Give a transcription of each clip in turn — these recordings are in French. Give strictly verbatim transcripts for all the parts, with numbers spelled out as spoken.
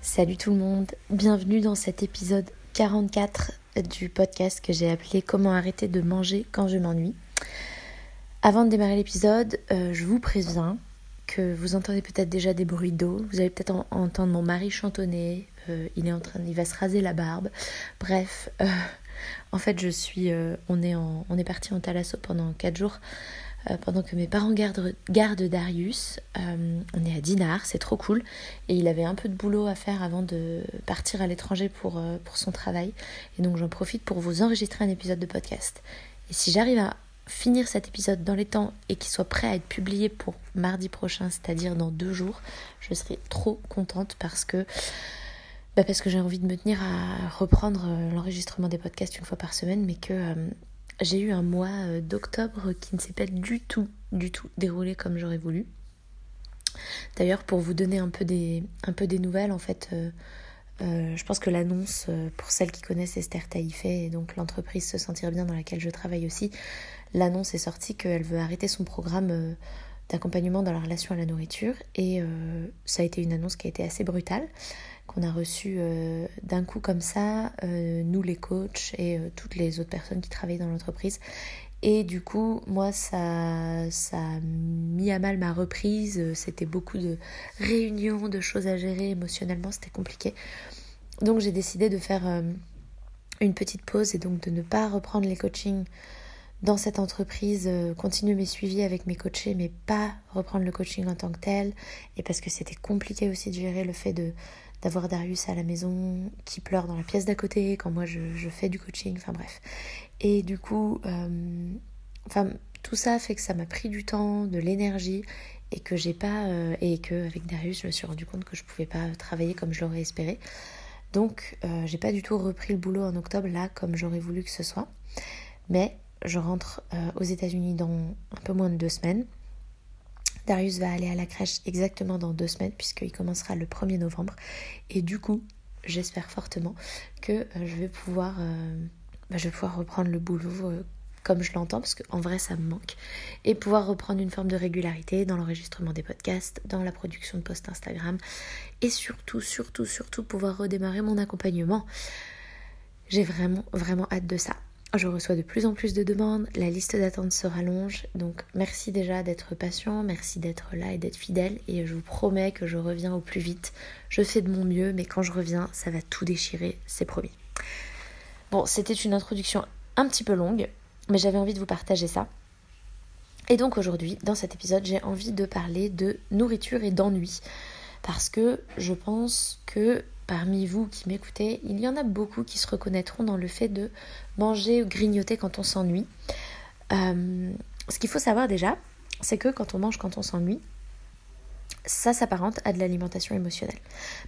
Salut tout le monde, bienvenue dans cet épisode quarante-quatre du podcast que j'ai appelé « Comment arrêter de manger quand je m'ennuie ». Avant de démarrer l'épisode, euh, je vous préviens que vous entendez peut-être déjà des bruits d'eau, vous allez peut-être en, entendre mon mari chantonner, euh, il est en train, il va se raser la barbe, bref, euh, en fait je suis, euh, on est en, on est parti en Thalasso pendant quatre jours, Euh, pendant que mes parents gardent, gardent Darius, euh, on est à Dinard, c'est trop cool. Et il avait un peu de boulot à faire avant de partir à l'étranger pour, euh, pour son travail. Et donc j'en profite pour vous enregistrer un épisode de podcast. Et si j'arrive à finir cet épisode dans les temps et qu'il soit prêt à être publié pour mardi prochain, c'est-à-dire dans deux jours, je serai trop contente parce que, bah parce que j'ai envie de me tenir à reprendre l'enregistrement des podcasts une fois par semaine, mais que... Euh, J'ai eu un mois d'octobre qui ne s'est pas du tout, du tout déroulé comme j'aurais voulu. D'ailleurs, pour vous donner un peu des, un peu des nouvelles, en fait, euh, euh, je pense que l'annonce, euh, pour celles qui connaissent Esther Taïfé, et donc l'entreprise Se sentir bien dans laquelle je travaille aussi, l'annonce est sortie qu'elle veut arrêter son programme euh, d'accompagnement dans la relation à la nourriture. Et euh, ça a été une annonce qui a été assez brutale, qu'on a reçu euh, d'un coup comme ça, euh, nous les coachs et euh, toutes les autres personnes qui travaillent dans l'entreprise. Et du coup, moi, ça, ça a mis à mal ma reprise. C'était beaucoup de réunions, de choses à gérer émotionnellement, c'était compliqué. Donc j'ai décidé de faire euh, une petite pause et donc de ne pas reprendre les coachings dans cette entreprise, euh, continuer mes suivis avec mes coachés, mais pas reprendre le coaching en tant que tel. Et parce que c'était compliqué aussi de gérer le fait de... d'avoir Darius à la maison qui pleure dans la pièce d'à côté quand moi je, je fais du coaching, enfin bref. Et du coup, euh, enfin, tout ça fait que ça m'a pris du temps, de l'énergie et que j'ai pas, euh, et qu'avec Darius, je me suis rendu compte que je pouvais pas travailler comme je l'aurais espéré. Donc, euh, j'ai pas du tout repris le boulot en octobre là comme j'aurais voulu que ce soit. Mais je rentre euh, aux États-Unis dans un peu moins de deux semaines. Darius va aller à la crèche exactement dans deux semaines puisqu'il commencera le premier novembre. Et du coup, j'espère fortement que je vais pouvoir, euh, bah, je vais pouvoir reprendre le boulot euh, comme je l'entends parce qu'en vrai, ça me manque. Et pouvoir reprendre une forme de régularité dans l'enregistrement des podcasts, dans la production de posts Instagram. Et surtout, surtout, surtout pouvoir redémarrer mon accompagnement. J'ai vraiment, vraiment hâte de ça. Je reçois de plus en plus de demandes, la liste d'attente se rallonge, donc merci déjà d'être patient, merci d'être là et d'être fidèle, et je vous promets que je reviens au plus vite, je fais de mon mieux, mais quand je reviens, ça va tout déchirer, c'est promis. Bon, c'était une introduction un petit peu longue, mais j'avais envie de vous partager ça. Et donc aujourd'hui, dans cet épisode, j'ai envie de parler de nourriture et d'ennui, parce que je pense que... Parmi vous qui m'écoutez, il y en a beaucoup qui se reconnaîtront dans le fait de manger ou grignoter quand on s'ennuie. Euh, ce qu'il faut savoir déjà, c'est que quand on mange quand on s'ennuie, ça s'apparente à de l'alimentation émotionnelle.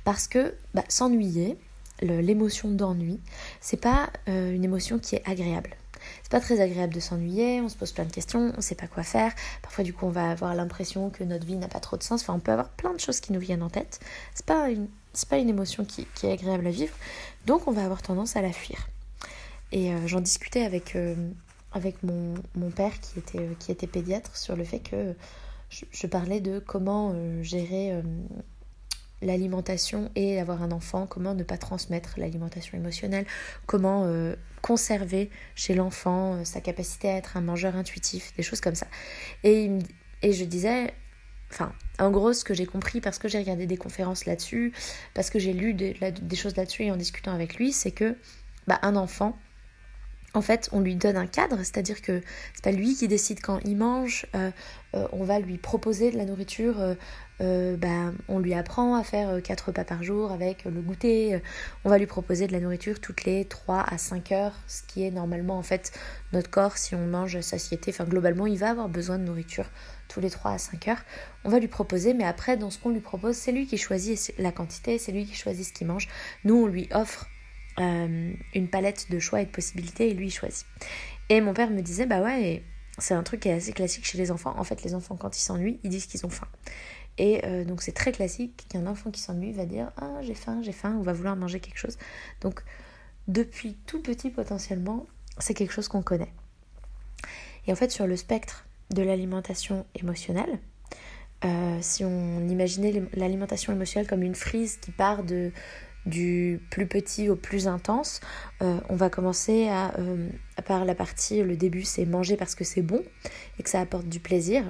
Parce que bah, s'ennuyer, le, l'émotion d'ennui, c'est pas euh, une émotion qui est agréable. C'est pas très agréable de s'ennuyer, on se pose plein de questions, on sait pas quoi faire. Parfois du coup on va avoir l'impression que notre vie n'a pas trop de sens. Enfin on peut avoir plein de choses qui nous viennent en tête. C'est pas une, c'est pas une émotion qui, qui est agréable à vivre. Donc on va avoir tendance à la fuir. Et euh, j'en discutais avec, euh, avec mon, mon père qui était, euh, qui était pédiatre sur le fait que je, je parlais de comment euh, gérer... Euh, l'alimentation et avoir un enfant, comment ne pas transmettre l'alimentation émotionnelle, comment euh, conserver chez l'enfant euh, sa capacité à être un mangeur intuitif, des choses comme ça. Et, et je disais, Enfin, en gros, ce que j'ai compris, parce que j'ai regardé des conférences là-dessus, parce que j'ai lu des, des choses là-dessus et en discutant avec lui, c'est que bah, un enfant, en fait, on lui donne un cadre, c'est-à-dire que c'est pas lui qui décide quand il mange, euh, euh, on va lui proposer de la nourriture, euh, euh, bah, on lui apprend à faire quatre repas par jour avec le goûter, euh, on va lui proposer de la nourriture toutes les trois à cinq heures, ce qui est normalement, en fait, notre corps, si on mange à satiété, enfin, globalement, il va avoir besoin de nourriture tous les trois à cinq heures, on va lui proposer, mais après, dans ce qu'on lui propose, c'est lui qui choisit la quantité, c'est lui qui choisit ce qu'il mange, nous, on lui offre Euh, une palette de choix et de possibilités et lui il choisit. Et mon père me disait bah ouais, et c'est un truc qui est assez classique chez les enfants. En fait, les enfants, quand ils s'ennuient, ils disent qu'ils ont faim. Et euh, donc c'est très classique qu'un enfant qui s'ennuie va dire ah j'ai faim, j'ai faim, ou va vouloir manger quelque chose. Donc depuis tout petit potentiellement, c'est quelque chose qu'on connaît. Et en fait, sur le spectre de l'alimentation émotionnelle, euh, si on imaginait l'alimentation émotionnelle comme une frise qui part de du plus petit au plus intense, euh, on va commencer à, euh, par la partie, le début c'est manger parce que c'est bon et que ça apporte du plaisir,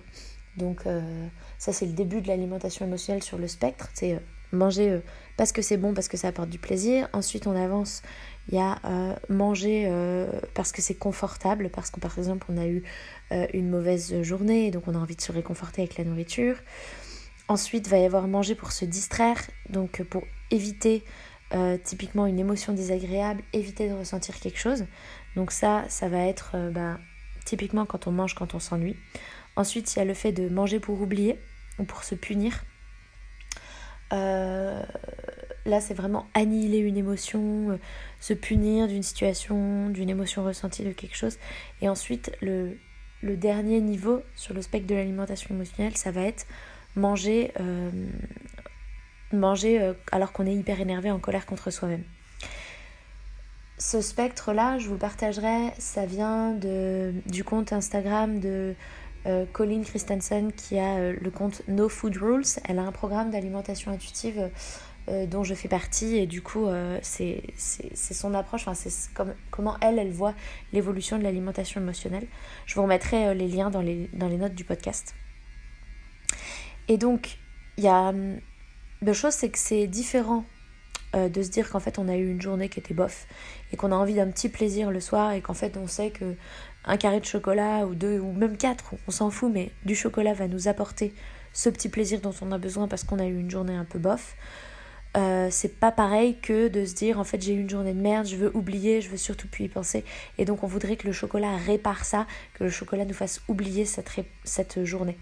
donc euh, ça c'est le début de l'alimentation émotionnelle sur le spectre, c'est euh, manger euh, parce que c'est bon, parce que ça apporte du plaisir. Ensuite on avance, il y a euh, manger euh, parce que c'est confortable, parce que par exemple on a eu euh, une mauvaise journée, donc on a envie de se réconforter avec la nourriture. Ensuite, il va y avoir manger pour se distraire, donc pour éviter euh, typiquement une émotion désagréable, éviter de ressentir quelque chose. Donc ça, ça va être euh, bah, typiquement quand on mange, quand on s'ennuie. Ensuite, il y a le fait de manger pour oublier ou pour se punir. Euh, là, c'est vraiment annihiler une émotion, euh, se punir d'une situation, d'une émotion ressentie, de quelque chose. Et ensuite, le, le dernier niveau sur le spectre de l'alimentation émotionnelle, ça va être manger, euh, manger euh, alors qu'on est hyper énervé, en colère contre soi-même. Ce spectre-là, je vous le partagerai, ça vient de, du compte Instagram de euh, Colleen Christensen qui a euh, le compte No Food Rules. Elle a un programme d'alimentation intuitive euh, dont je fais partie et du coup, euh, c'est, c'est, c'est son approche, enfin, c'est comme, comment elle, elle voit l'évolution de l'alimentation émotionnelle. Je vous remettrai euh, les liens dans les, dans les notes du podcast. Et donc, il y a deux choses, c'est que c'est différent euh, de se dire qu'en fait, on a eu une journée qui était bof et qu'on a envie d'un petit plaisir le soir et qu'en fait, on sait que un carré de chocolat ou deux ou même quatre, on s'en fout, mais du chocolat va nous apporter ce petit plaisir dont on a besoin parce qu'on a eu une journée un peu bof. Euh, c'est pas pareil que de se dire en fait j'ai eu une journée de merde, je veux oublier, je veux surtout plus y penser, et donc on voudrait que le chocolat répare ça, que le chocolat nous fasse oublier cette, ré- cette journée.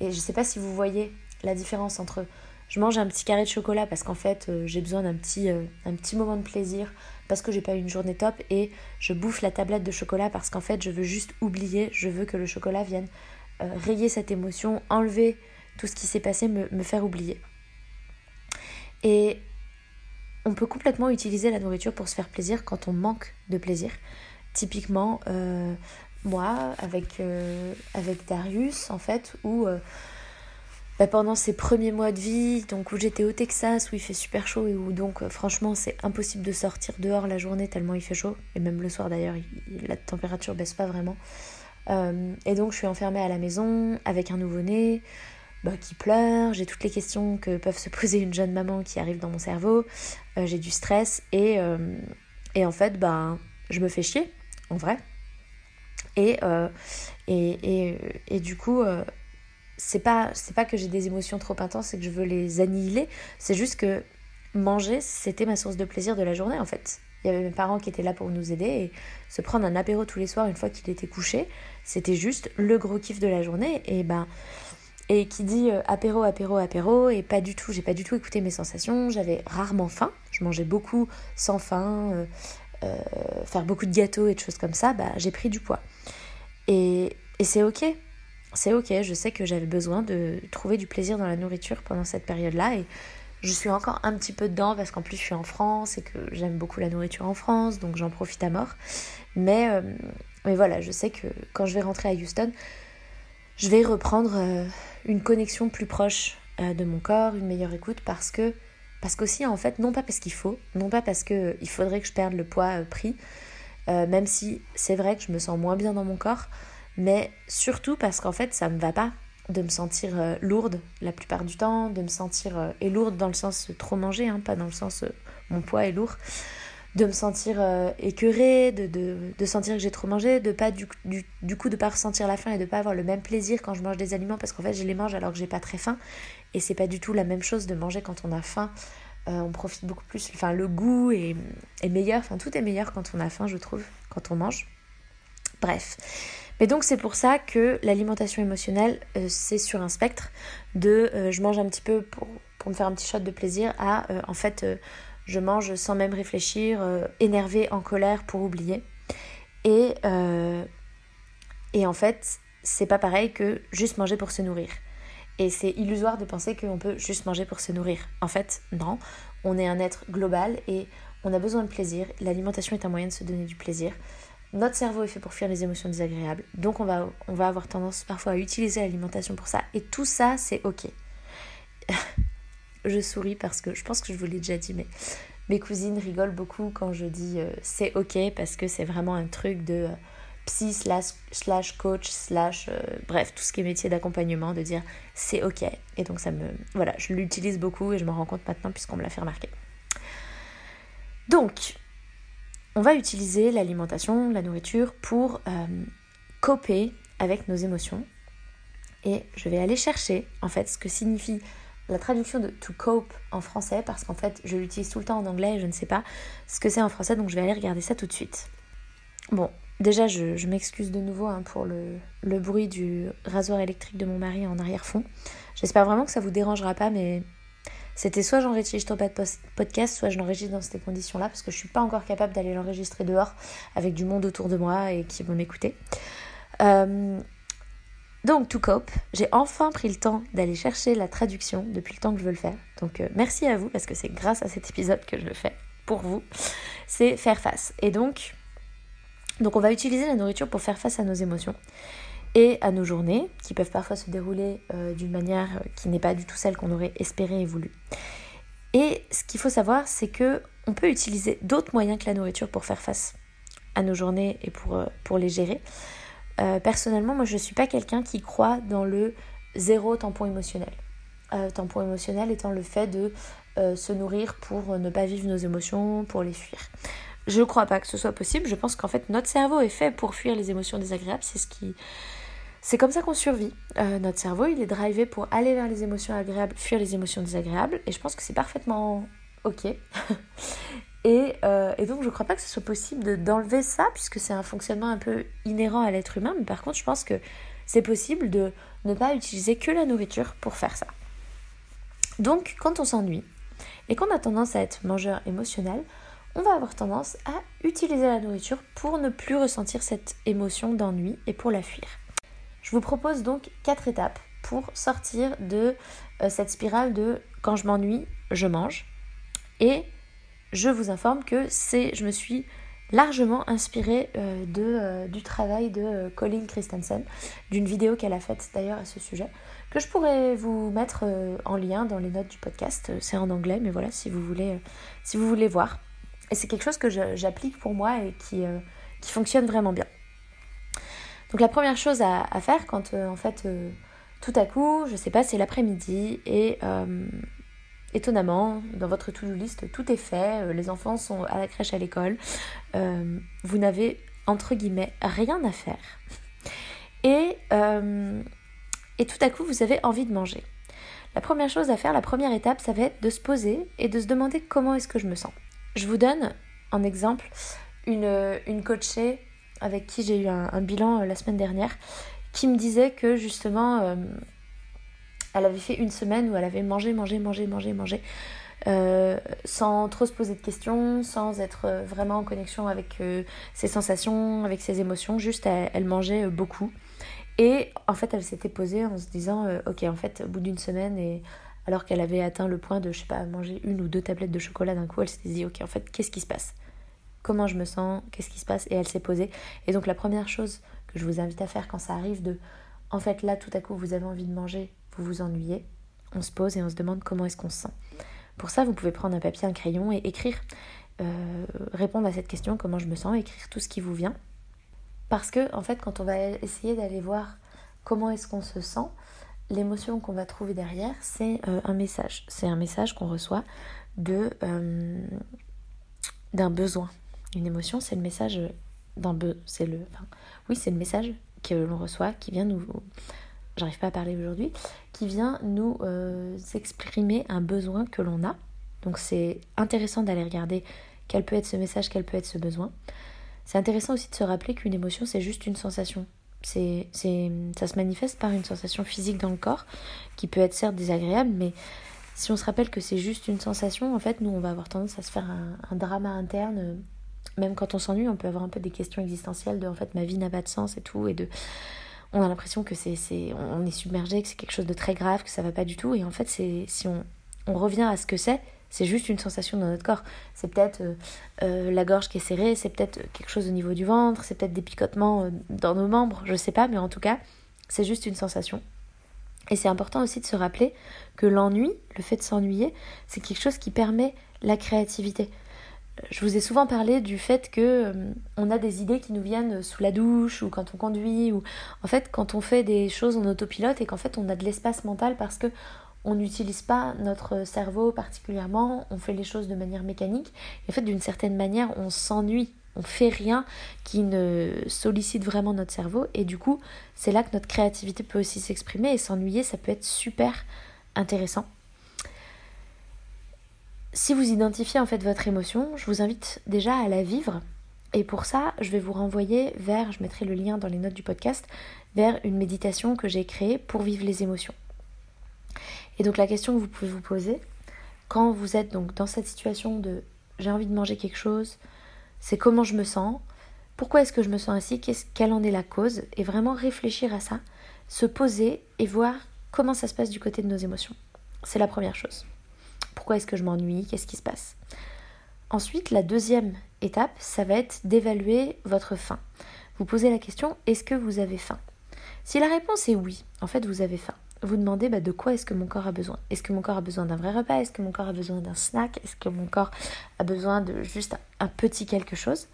Et je ne sais pas si vous voyez la différence entre je mange un petit carré de chocolat parce qu'en fait euh, j'ai besoin d'un petit, euh, un petit moment de plaisir parce que j'ai pas eu une journée top, et je bouffe la tablette de chocolat parce qu'en fait je veux juste oublier, je veux que le chocolat vienne euh, rayer cette émotion, enlever tout ce qui s'est passé, me, me faire oublier. Et on peut complètement utiliser la nourriture pour se faire plaisir quand on manque de plaisir. Typiquement... Euh, Moi, avec, euh, avec Darius, en fait, où euh, bah, pendant ses premiers mois de vie, donc où j'étais au Texas, où il fait super chaud et où donc euh, franchement c'est impossible de sortir dehors la journée tellement il fait chaud, et même le soir d'ailleurs, il, la température baisse pas vraiment. Euh, et donc je suis enfermée à la maison avec un nouveau-né bah, qui pleure, j'ai toutes les questions que peuvent se poser une jeune maman qui arrive dans mon cerveau, euh, j'ai du stress et, euh, et en fait bah, je me fais chier, en vrai. Et, euh, et, et, et du coup, euh, c'est pas, c'est pas que j'ai des émotions trop intenses et que je veux les annihiler, c'est juste que manger, c'était ma source de plaisir de la journée, en fait. Il y avait mes parents qui étaient là pour nous aider, et se prendre un apéro tous les soirs une fois qu'il était couché, c'était juste le gros kiff de la journée. Et, ben, et qui dit euh, apéro, apéro, apéro, et pas du tout, j'ai pas du tout écouté mes sensations, j'avais rarement faim, je mangeais beaucoup sans faim, euh, Euh, faire beaucoup de gâteaux et de choses comme ça, bah, j'ai pris du poids. Et, et c'est ok. C'est ok, je sais que j'avais besoin de trouver du plaisir dans la nourriture pendant cette période-là, et je suis encore un petit peu dedans parce qu'en plus je suis en France et que j'aime beaucoup la nourriture en France, donc j'en profite à mort. Mais, euh, mais voilà, je sais que quand je vais rentrer à Houston, je vais reprendre euh, une connexion plus proche euh, de mon corps, une meilleure écoute, parce que Parce qu'aussi, en fait, non pas parce qu'il faut, non pas parce qu'il euh, faudrait que je perde le poids euh, pris, euh, même si c'est vrai que je me sens moins bien dans mon corps, mais surtout parce qu'en fait, ça ne me va pas. de me sentir euh, lourde la plupart du temps, de me sentir euh, et lourde dans le sens euh, trop manger, hein, pas dans le sens euh, mon poids est lourd, de me sentir euh, écœurée, de, de, de sentir que j'ai trop mangé, de pas du, du, du coup de pas ressentir la faim et de pas avoir le même plaisir quand je mange des aliments, parce qu'en fait je les mange alors que j'ai pas très faim, et c'est pas du tout la même chose de manger quand on a faim. Euh, on profite beaucoup plus, enfin le goût est, est meilleur, enfin tout est meilleur quand on a faim, je trouve, quand on mange. Bref. Mais donc c'est pour ça que l'alimentation émotionnelle, euh, c'est sur un spectre de euh, je mange un petit peu pour, pour me faire un petit shot de plaisir à euh, en fait euh, je mange sans même réfléchir, euh, énervée, en colère pour oublier. Et, euh, et en fait, c'est pas pareil que juste manger pour se nourrir. Et c'est illusoire de penser qu'on peut juste manger pour se nourrir. En fait, non. On est un être global et on a besoin de plaisir. L'alimentation est un moyen de se donner du plaisir. Notre cerveau est fait pour fuir les émotions désagréables. Donc on va, on va avoir tendance parfois à utiliser l'alimentation pour ça. Et tout ça, c'est ok. Je souris parce que je pense que je vous l'ai déjà dit, mais mes cousines rigolent beaucoup quand je dis euh, c'est ok, parce que c'est vraiment un truc de euh, psy slash, slash coach slash euh, bref, tout ce qui est métier d'accompagnement, de dire c'est ok. Et donc ça me voilà, je l'utilise beaucoup et je m'en rends compte maintenant puisqu'on me l'a fait remarquer. Donc on va utiliser l'alimentation, la nourriture pour euh, coper avec nos émotions, et je vais aller chercher en fait ce que signifie la traduction de to cope en français, parce qu'en fait je l'utilise tout le temps en anglais et je ne sais pas ce que c'est en français, donc je vais aller regarder ça tout de suite. Bon, déjà je, je m'excuse de nouveau hein, pour le, le bruit du rasoir électrique de mon mari en arrière-fond. J'espère vraiment que ça vous dérangera pas, mais c'était soit j'enregistre pas de podcast, soit je l'enregistre dans ces conditions-là, parce que je suis pas encore capable d'aller l'enregistrer dehors avec du monde autour de moi et qui vont m'écouter. Euh... Donc, to cope, j'ai enfin pris le temps d'aller chercher la traduction depuis le temps que je veux le faire. Donc, euh, merci à vous, parce que c'est grâce à cet épisode que je le fais pour vous. C'est faire face. Et donc, donc, on va utiliser la nourriture pour faire face à nos émotions et à nos journées, qui peuvent parfois se dérouler euh, d'une manière qui n'est pas du tout celle qu'on aurait espérée et voulu. Et ce qu'il faut savoir, c'est qu'on peut utiliser d'autres moyens que la nourriture pour faire face à nos journées et pour, euh, pour les gérer. Euh, personnellement, moi je ne suis pas quelqu'un qui croit dans le zéro tampon émotionnel. Euh, tampon émotionnel étant le fait de euh, se nourrir pour ne pas vivre nos émotions, pour les fuir. Je ne crois pas que ce soit possible. Je pense qu'en fait notre cerveau est fait pour fuir les émotions désagréables. C'est ce qui... c'est comme ça qu'on survit. Euh, notre cerveau, il est drivé pour aller vers les émotions agréables, fuir les émotions désagréables, et je pense que c'est parfaitement ok. Et, euh, et donc je ne crois pas que ce soit possible de, d'enlever ça, puisque c'est un fonctionnement un peu inhérent à l'être humain, mais par contre je pense que c'est possible de ne pas utiliser que la nourriture pour faire ça. Donc quand on s'ennuie et qu'on a tendance à être mangeur émotionnel, on va avoir tendance à utiliser la nourriture pour ne plus ressentir cette émotion d'ennui et pour la fuir. Je vous propose donc quatre étapes pour sortir de euh, cette spirale de « quand je m'ennuie, je mange » et je vous informe que c'est, je me suis largement inspirée euh, de, euh, du travail de euh, Colleen Christensen, d'une vidéo qu'elle a faite d'ailleurs à ce sujet, que je pourrais vous mettre euh, en lien dans les notes du podcast. C'est en anglais, mais voilà, si vous voulez, euh, si vous voulez voir. Et c'est quelque chose que je, j'applique pour moi et qui, euh, qui fonctionne vraiment bien. Donc la première chose à, à faire quand, euh, en fait, euh, tout à coup, je sais pas, c'est l'après-midi et... Euh, étonnamment, dans votre to-do list, tout est fait, les enfants sont à la crèche, à l'école, euh, vous n'avez, entre guillemets, rien à faire. Et, euh, et tout à coup, vous avez envie de manger. La première chose à faire, la première étape, ça va être de se poser et de se demander comment est-ce que je me sens. Je vous donne, en exemple, une, une coachée avec qui j'ai eu un, un bilan euh, la semaine dernière, qui me disait que, justement... Euh, elle avait fait une semaine où elle avait mangé, mangé, mangé, mangé, mangé, euh, sans trop se poser de questions, sans être vraiment en connexion avec euh, ses sensations, avec ses émotions, juste elle, elle mangeait beaucoup. Et en fait, elle s'était posée en se disant, euh, ok, en fait, au bout d'une semaine, et alors qu'elle avait atteint le point de, je sais pas, manger une ou deux tablettes de chocolat d'un coup, elle s'était dit, ok, en fait, qu'est-ce qui se passe ? Comment je me sens ? Qu'est-ce qui se passe ? Et elle s'est posée. Et donc, la première chose que je vous invite à faire quand ça arrive de, en fait, là, tout à coup, vous avez envie de manger, vous vous ennuyez, on se pose et on se demande comment est-ce qu'on se sent. Pour ça, vous pouvez prendre un papier, un crayon et écrire, euh, répondre à cette question, comment je me sens, écrire tout ce qui vous vient. Parce que, en fait, quand on va essayer d'aller voir comment est-ce qu'on se sent, l'émotion qu'on va trouver derrière, c'est euh, un message. C'est un message qu'on reçoit de, euh, d'un besoin. Une émotion, c'est le message d'un be- c'est le, enfin, oui, c'est le message que l'on reçoit, qui vient nous... J'arrive pas à parler aujourd'hui. Qui vient nous euh, exprimer un besoin que l'on a. Donc c'est intéressant d'aller regarder quel peut être ce message, quel peut être ce besoin. C'est intéressant aussi de se rappeler qu'une émotion, c'est juste une sensation. C'est, c'est, ça se manifeste par une sensation physique dans le corps, qui peut être certes désagréable, mais si on se rappelle que c'est juste une sensation, en fait, nous, on va avoir tendance à se faire un, un drama interne. Même quand on s'ennuie, on peut avoir un peu des questions existentielles de, en fait, ma vie n'a pas de sens et tout, et de... On a l'impression que c'est, c'est, on est submergé, que c'est quelque chose de très grave, que ça va pas du tout. Et en fait, c'est, si on, on revient à ce que c'est, c'est juste une sensation dans notre corps. C'est peut-être euh, euh, la gorge qui est serrée, c'est peut-être quelque chose au niveau du ventre, c'est peut-être des picotements euh, dans nos membres, je sais pas. Mais en tout cas, c'est juste une sensation. Et c'est important aussi de se rappeler que l'ennui, le fait de s'ennuyer, c'est quelque chose qui permet la créativité. Je vous ai souvent parlé du fait que euh, on a des idées qui nous viennent sous la douche ou quand on conduit, ou en fait quand on fait des choses en autopilote, et qu'en fait on a de l'espace mental parce que on n'utilise pas notre cerveau particulièrement, on fait les choses de manière mécanique, et en fait d'une certaine manière on s'ennuie, on fait rien qui ne sollicite vraiment notre cerveau, et du coup c'est là que notre créativité peut aussi s'exprimer, et s'ennuyer ça peut être super intéressant. Si vous identifiez en fait votre émotion, je vous invite déjà à la vivre, et pour ça je vais vous renvoyer vers, je mettrai le lien dans les notes du podcast, vers une méditation que j'ai créée pour vivre les émotions. Et donc la question que vous pouvez vous poser, quand vous êtes donc dans cette situation de j'ai envie de manger quelque chose, c'est comment je me sens, pourquoi est-ce que je me sens ainsi, qu'est-ce, quelle en est la cause, et vraiment réfléchir à ça, se poser et voir comment ça se passe du côté de nos émotions. C'est la première chose. Pourquoi est-ce que je m'ennuie? Qu'est-ce qui se passe? Ensuite, la deuxième étape, ça va être d'évaluer votre faim. Vous posez la question, est-ce que vous avez faim? Si la réponse est oui, en fait vous avez faim. Vous demandez bah, de quoi est-ce que mon corps a besoin? Est-ce que mon corps a besoin d'un vrai repas? Est-ce que mon corps a besoin d'un snack? Est-ce que mon corps a besoin de juste un petit quelque chose?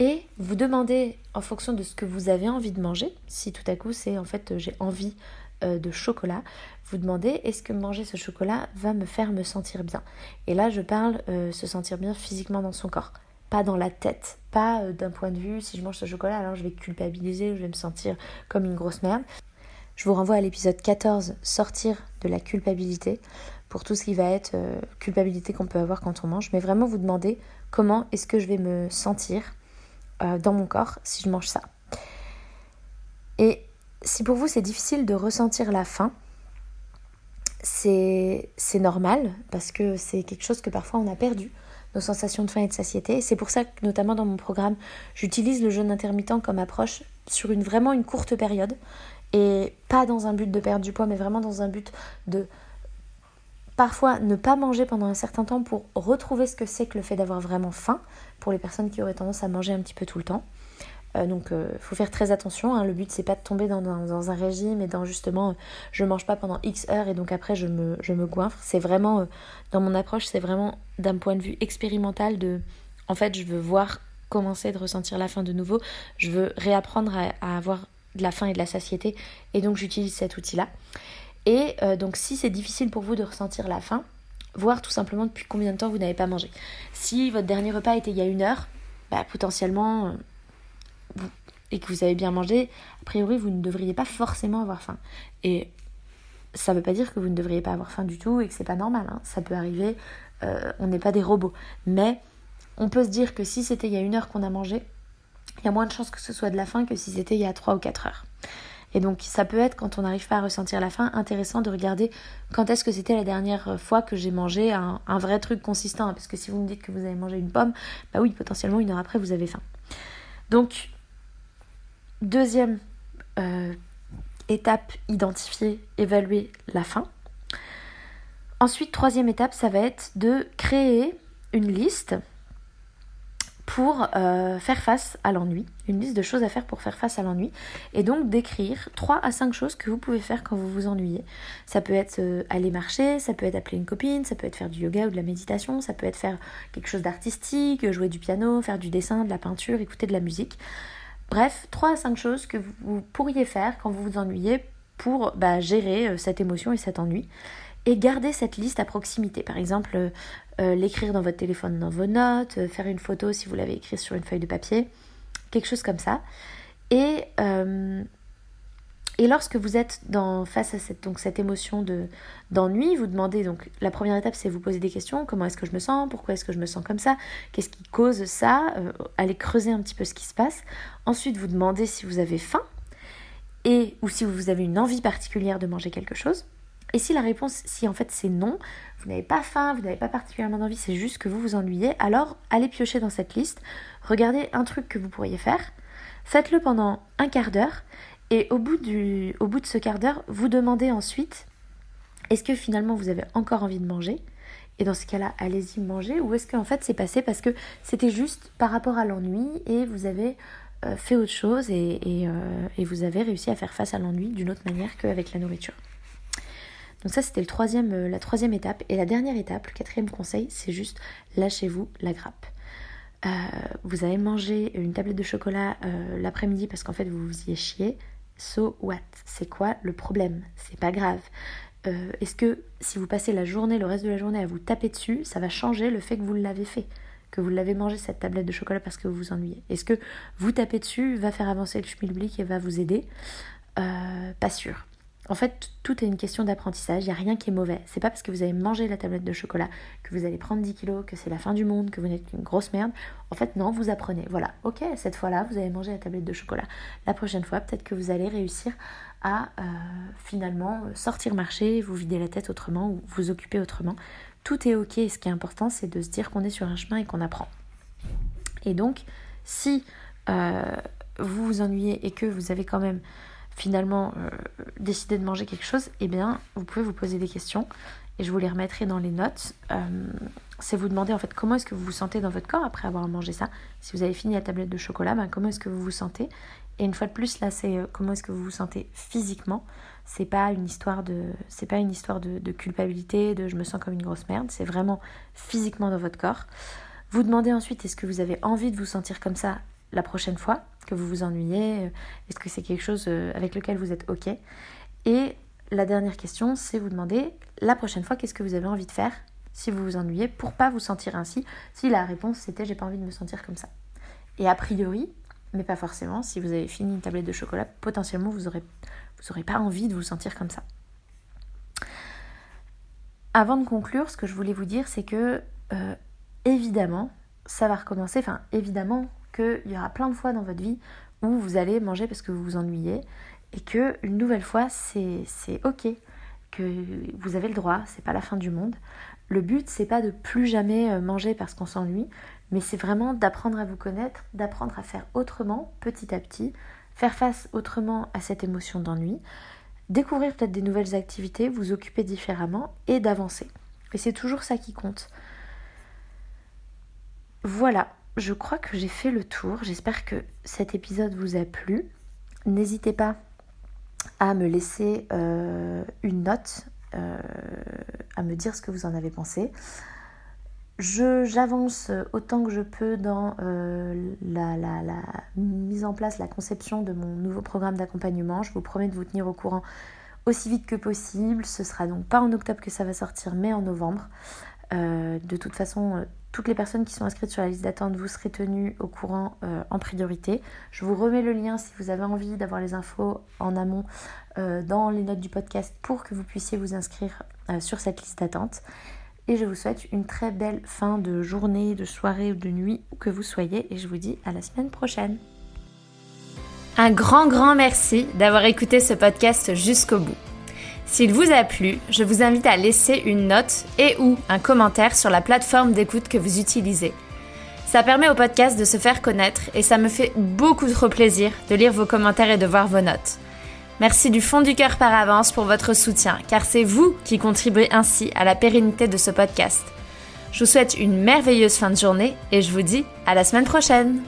Et vous demandez en fonction de ce que vous avez envie de manger, si tout à coup c'est en fait j'ai envie de chocolat, vous demandez est-ce que manger ce chocolat va me faire me sentir bien? Et là je parle euh, se sentir bien physiquement dans son corps, pas dans la tête, pas euh, d'un point de vue si je mange ce chocolat alors je vais culpabiliser, je vais me sentir comme une grosse merde. Je vous renvoie à l'épisode quatorze, sortir de la culpabilité, pour tout ce qui va être euh, culpabilité qu'on peut avoir quand on mange, mais vraiment vous demandez comment est-ce que je vais me sentir euh, dans mon corps si je mange ça. Et si pour vous c'est difficile de ressentir la faim, c'est, c'est normal parce que c'est quelque chose que parfois on a perdu, nos sensations de faim et de satiété. Et c'est pour ça que notamment dans mon programme, j'utilise le jeûne intermittent comme approche sur une, vraiment une courte période, et pas dans un but de perdre du poids, mais vraiment dans un but de parfois ne pas manger pendant un certain temps pour retrouver ce que c'est que le fait d'avoir vraiment faim, pour les personnes qui auraient tendance à manger un petit peu tout le temps. Euh, donc il euh, faut faire très attention, hein. Le but c'est pas de tomber dans, dans, dans un régime et dans justement euh, je mange pas pendant X heures et donc après je me, je me goinfre. C'est vraiment, euh, dans mon approche, c'est vraiment d'un point de vue expérimental de, en fait je veux voir commencer de ressentir la faim de nouveau, je veux réapprendre à, à avoir de la faim et de la satiété, et donc j'utilise cet outil là. Et euh, donc si c'est difficile pour vous de ressentir la faim, voir tout simplement depuis combien de temps vous n'avez pas mangé. Si votre dernier repas était il y a une heure, bah potentiellement... Euh, et que vous avez bien mangé, a priori vous ne devriez pas forcément avoir faim. Et ça ne veut pas dire que vous ne devriez pas avoir faim du tout et que c'est pas normal, hein. Ça peut arriver, euh, on n'est pas des robots. Mais on peut se dire que si c'était il y a une heure qu'on a mangé, il y a moins de chances que ce soit de la faim que si c'était il y a trois ou quatre heures. Et donc ça peut être, quand on n'arrive pas à ressentir la faim, intéressant de regarder quand est-ce que c'était la dernière fois que j'ai mangé un, un vrai truc consistant. Hein, parce que si vous me dites que vous avez mangé une pomme, bah oui, potentiellement une heure après vous avez faim. Donc... Deuxième euh, étape, identifier, évaluer la faim. Ensuite, troisième étape, ça va être de créer une liste pour euh, faire face à l'ennui. Une liste de choses à faire pour faire face à l'ennui. Et donc d'écrire trois à cinq choses que vous pouvez faire quand vous vous ennuyez. Ça peut être euh, aller marcher, ça peut être appeler une copine, ça peut être faire du yoga ou de la méditation, ça peut être faire quelque chose d'artistique, jouer du piano, faire du dessin, de la peinture, écouter de la musique. Bref, trois à cinq choses que vous pourriez faire quand vous vous ennuyez pour bah, gérer euh, cette émotion et cet ennui. Et garder cette liste à proximité. Par exemple, euh, euh, l'écrire dans votre téléphone, dans vos notes, euh, faire une photo si vous l'avez écrite sur une feuille de papier, quelque chose comme ça. Et, euh, et lorsque vous êtes dans, face à cette, donc, cette émotion de, d'ennui, vous demandez, donc la première étape c'est vous poser des questions, comment est-ce que je me sens, pourquoi est-ce que je me sens comme ça, qu'est-ce qui cause ça, euh, allez creuser un petit peu ce qui se passe. Ensuite vous demandez si vous avez faim, et, ou si vous avez une envie particulière de manger quelque chose. Et si la réponse, si en fait c'est non, vous n'avez pas faim, vous n'avez pas particulièrement d'envie, c'est juste que vous vous ennuyez, alors allez piocher dans cette liste, regardez un truc que vous pourriez faire, faites-le pendant un quart d'heure, et au bout du, au bout de ce quart d'heure, vous demandez ensuite, est-ce que finalement vous avez encore envie de manger ? Et dans ce cas-là, allez-y manger, ou est-ce qu'en fait c'est passé parce que c'était juste par rapport à l'ennui, et vous avez euh, fait autre chose, et, et, euh, et vous avez réussi à faire face à l'ennui d'une autre manière qu'avec la nourriture. Donc ça, c'était le troisième, la troisième étape. Et la dernière étape, le quatrième conseil, c'est juste lâchez-vous la grappe. Euh, vous avez mangé une tablette de chocolat euh, l'après-midi parce qu'en fait, vous vous y échiez. So what ? C'est quoi le problème ? C'est pas grave. Euh, est-ce que si vous passez la journée, le reste de la journée à vous taper dessus, ça va changer le fait que vous l'avez fait ? Que vous l'avez mangé cette tablette de chocolat parce que vous vous ennuyez ? Est-ce que vous taper dessus va faire avancer le schmilblick et va vous aider ? euh, Pas sûr. En fait, tout est une question d'apprentissage, il n'y a rien qui est mauvais. C'est pas parce que vous avez mangé la tablette de chocolat que vous allez prendre dix kilos, que c'est la fin du monde, que vous n'êtes qu'une grosse merde. En fait, non, vous apprenez. Voilà, ok, cette fois-là, vous avez mangé la tablette de chocolat. La prochaine fois, peut-être que vous allez réussir à euh, finalement sortir marcher, vous vider la tête autrement ou vous occuper autrement. Tout est ok et ce qui est important, c'est de se dire qu'on est sur un chemin et qu'on apprend. Et donc, si euh, vous vous ennuyez et que vous avez quand même... finalement euh, décider de manger quelque chose, eh bien vous pouvez vous poser des questions et je vous les remettrai dans les notes. Euh, c'est vous demander en fait comment est-ce que vous vous sentez dans votre corps après avoir mangé ça. Si vous avez fini la tablette de chocolat, ben, comment est-ce que vous vous sentez ? Et une fois de plus là, c'est euh, comment est-ce que vous vous sentez physiquement. C'est pas une histoire de, c'est pas une histoire de, de culpabilité, de je me sens comme une grosse merde. C'est vraiment physiquement dans votre corps. Vous demandez ensuite est-ce que vous avez envie de vous sentir comme ça la prochaine fois que vous vous ennuyez, est-ce que c'est quelque chose avec lequel vous êtes ok ? Et la dernière question, c'est vous demander la prochaine fois, qu'est-ce que vous avez envie de faire si vous vous ennuyez pour pas vous sentir ainsi ? Si la réponse c'était j'ai pas envie de me sentir comme ça. Et a priori, mais pas forcément, si vous avez fini une tablette de chocolat, potentiellement vous aurez, vous aurez pas envie de vous sentir comme ça. Avant de conclure, ce que je voulais vous dire, c'est que euh, évidemment, ça va recommencer, enfin évidemment, qu'il y aura plein de fois dans votre vie où vous allez manger parce que vous vous ennuyez et qu'une nouvelle fois, c'est, c'est ok, que vous avez le droit, c'est pas la fin du monde. Le but, c'est pas de plus jamais manger parce qu'on s'ennuie, mais c'est vraiment d'apprendre à vous connaître, d'apprendre à faire autrement, petit à petit, faire face autrement à cette émotion d'ennui, découvrir peut-être des nouvelles activités, vous occuper différemment et d'avancer. Et c'est toujours ça qui compte. Voilà. Je crois que j'ai fait le tour, j'espère que cet épisode vous a plu. N'hésitez pas à me laisser euh, une note, euh, à me dire ce que vous en avez pensé. Je, j'avance autant que je peux dans euh, la, la, la mise en place, la conception de mon nouveau programme d'accompagnement. Je vous promets de vous tenir au courant aussi vite que possible. Ce sera donc pas en octobre que ça va sortir, mais en novembre. Euh, de toute façon, toutes les personnes qui sont inscrites sur la liste d'attente, vous serez tenues au courant euh, en priorité. Je vous remets le lien si vous avez envie d'avoir les infos en amont euh, dans les notes du podcast pour que vous puissiez vous inscrire euh, sur cette liste d'attente. Et je vous souhaite une très belle fin de journée, de soirée ou de nuit, où que vous soyez. Et je vous dis à la semaine prochaine. Un grand, grand merci d'avoir écouté ce podcast jusqu'au bout. S'il vous a plu, je vous invite à laisser une note et ou un commentaire sur la plateforme d'écoute que vous utilisez. Ça permet au podcast de se faire connaître et ça me fait beaucoup trop plaisir de lire vos commentaires et de voir vos notes. Merci du fond du cœur par avance pour votre soutien, car c'est vous qui contribuez ainsi à la pérennité de ce podcast. Je vous souhaite une merveilleuse fin de journée et je vous dis à la semaine prochaine.